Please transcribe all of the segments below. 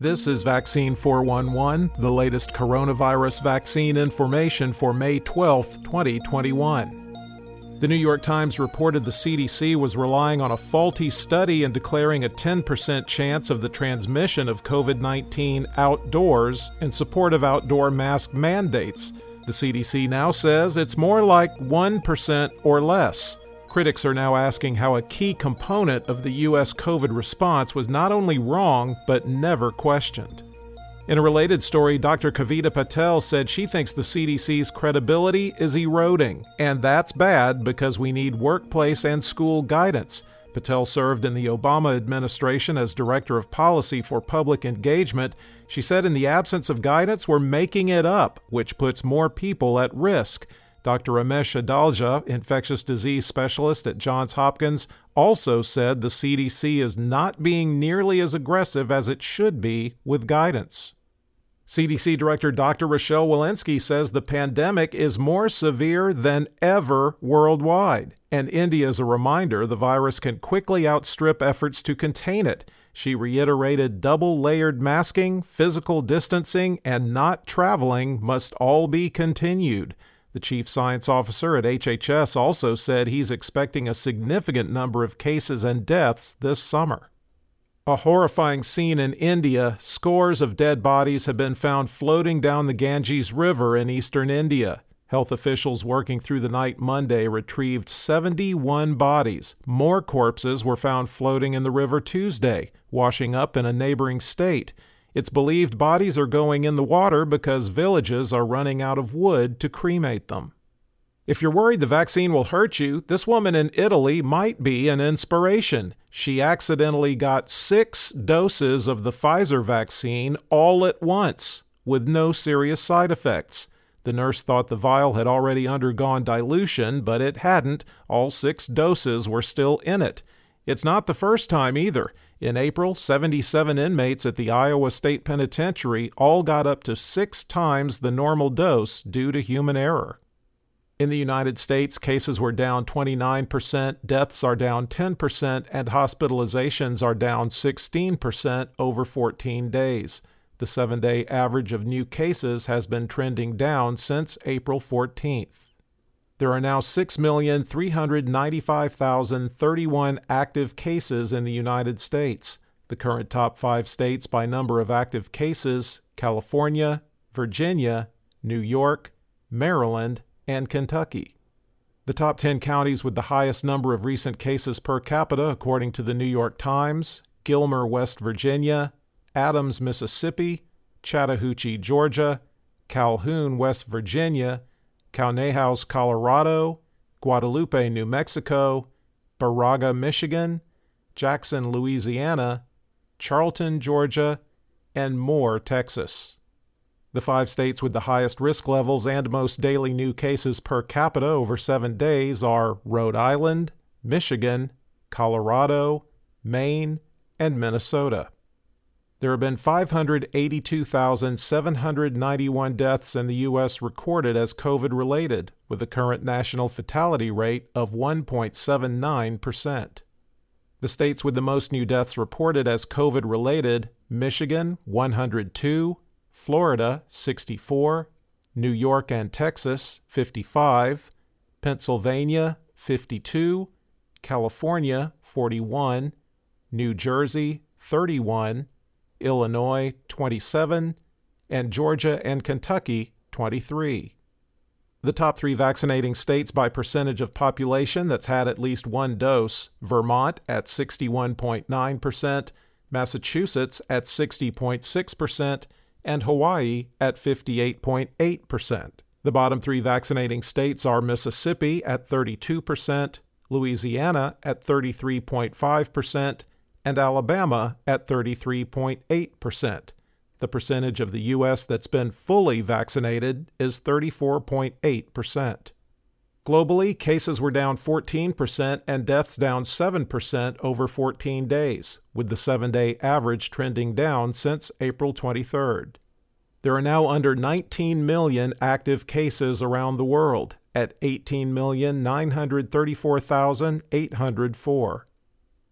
This is Vaccine 411, the latest coronavirus vaccine information for May 12, 2021. The New York Times reported the CDC was relying on a faulty study in declaring a 10% chance of the transmission of COVID-19 outdoors in support of outdoor mask mandates. The CDC now says it's more like 1% or less. Critics are now asking how a key component of the U.S. COVID response was not only wrong, but never questioned. In a related story, Dr. Kavita Patel said she thinks the CDC's credibility is eroding, and that's bad because we need workplace and school guidance. Patel served in the Obama administration as Director of Policy for Public Engagement. She said in the absence of guidance, we're making it up, which puts more people at risk. Dr. Amesh Adalja, infectious disease specialist at Johns Hopkins, also said the CDC is not being nearly as aggressive as it should be with guidance. CDC Director Dr. Rochelle Walensky says the pandemic is more severe than ever worldwide. And India is a reminder the virus can quickly outstrip efforts to contain it. She reiterated double-layered masking, physical distancing, and not traveling must all be continued. The chief science officer at HHS also said he's expecting a significant number of cases and deaths this summer. A horrifying scene in India. Scores of dead bodies have been found floating down the Ganges River in eastern India. Health officials working through the night Monday retrieved 71 bodies. More corpses were found floating in the river Tuesday, washing up in a neighboring state. It's believed bodies are going in the water because villages are running out of wood to cremate them. If you're worried the vaccine will hurt you, this woman in Italy might be an inspiration. She accidentally got 6 doses of the Pfizer vaccine all at once, with no serious side effects. The nurse thought the vial had already undergone dilution, but it hadn't. All 6 doses were still in it. It's not the first time either. In April, 77 inmates at the Iowa State Penitentiary all got up to 6 times the normal dose due to human error. In the United States, cases were down 29%, deaths are down 10%, and hospitalizations are down 16% over 14 days. The 7-day average of new cases has been trending down since April 14th. There are now 6,395,031 active cases in the United States. The current top 5 states by number of active cases: California, Virginia, New York, Maryland, and Kentucky. The top 10 counties with the highest number of recent cases per capita, according to the New York Times: Gilmer, West Virginia; Adams, Mississippi; Chattahoochee, Georgia; Calhoun, West Virginia; Cowneyhouse, Colorado; Guadalupe, New Mexico; Baraga, Michigan; Jackson, Louisiana; Charlton, Georgia; and Moore, Texas. The 5 states with the highest risk levels and most daily new cases per capita over 7 days are Rhode Island, Michigan, Colorado, Maine, and Minnesota. There have been 582,791 deaths in the U.S. recorded as COVID-related, with a current national fatality rate of 1.79%. The states with the most new deaths reported as COVID-related: Michigan, 102, Florida, 64, New York and Texas, 55, Pennsylvania, 52, California, 41, New Jersey, 31, Illinois, 27, and Georgia and Kentucky, 23. The top 3 vaccinating states by percentage of population that's had at least one dose: Vermont at 61.9%, Massachusetts at 60.6%, and Hawaii at 58.8%. The bottom 3 vaccinating states are Mississippi at 32%, Louisiana at 33.5%, and Alabama at 33.8%. The percentage of the U.S. that's been fully vaccinated is 34.8%. Globally, cases were down 14% and deaths down 7% over 14 days, with the 7-day average trending down since April 23rd. There are now under 19 million active cases around the world, at 18,934,804.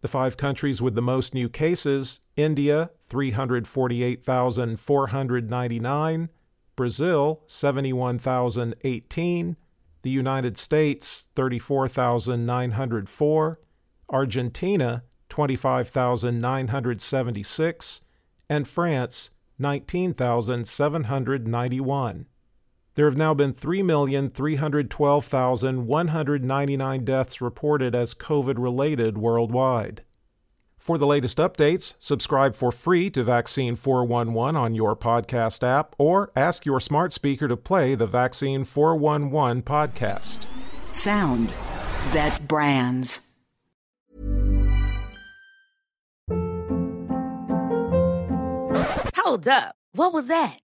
The five countries with the most new cases, India, 348,499, Brazil, 71,018, the United States, 34,904, Argentina, 25,976, and France, 19,791. There have now been 3,312,199 deaths reported as COVID-related worldwide. For the latest updates, subscribe for free to Vaccine 411 on your podcast app, or ask your smart speaker to play the Vaccine 411 podcast. Sound that brands. Hold up. What was that?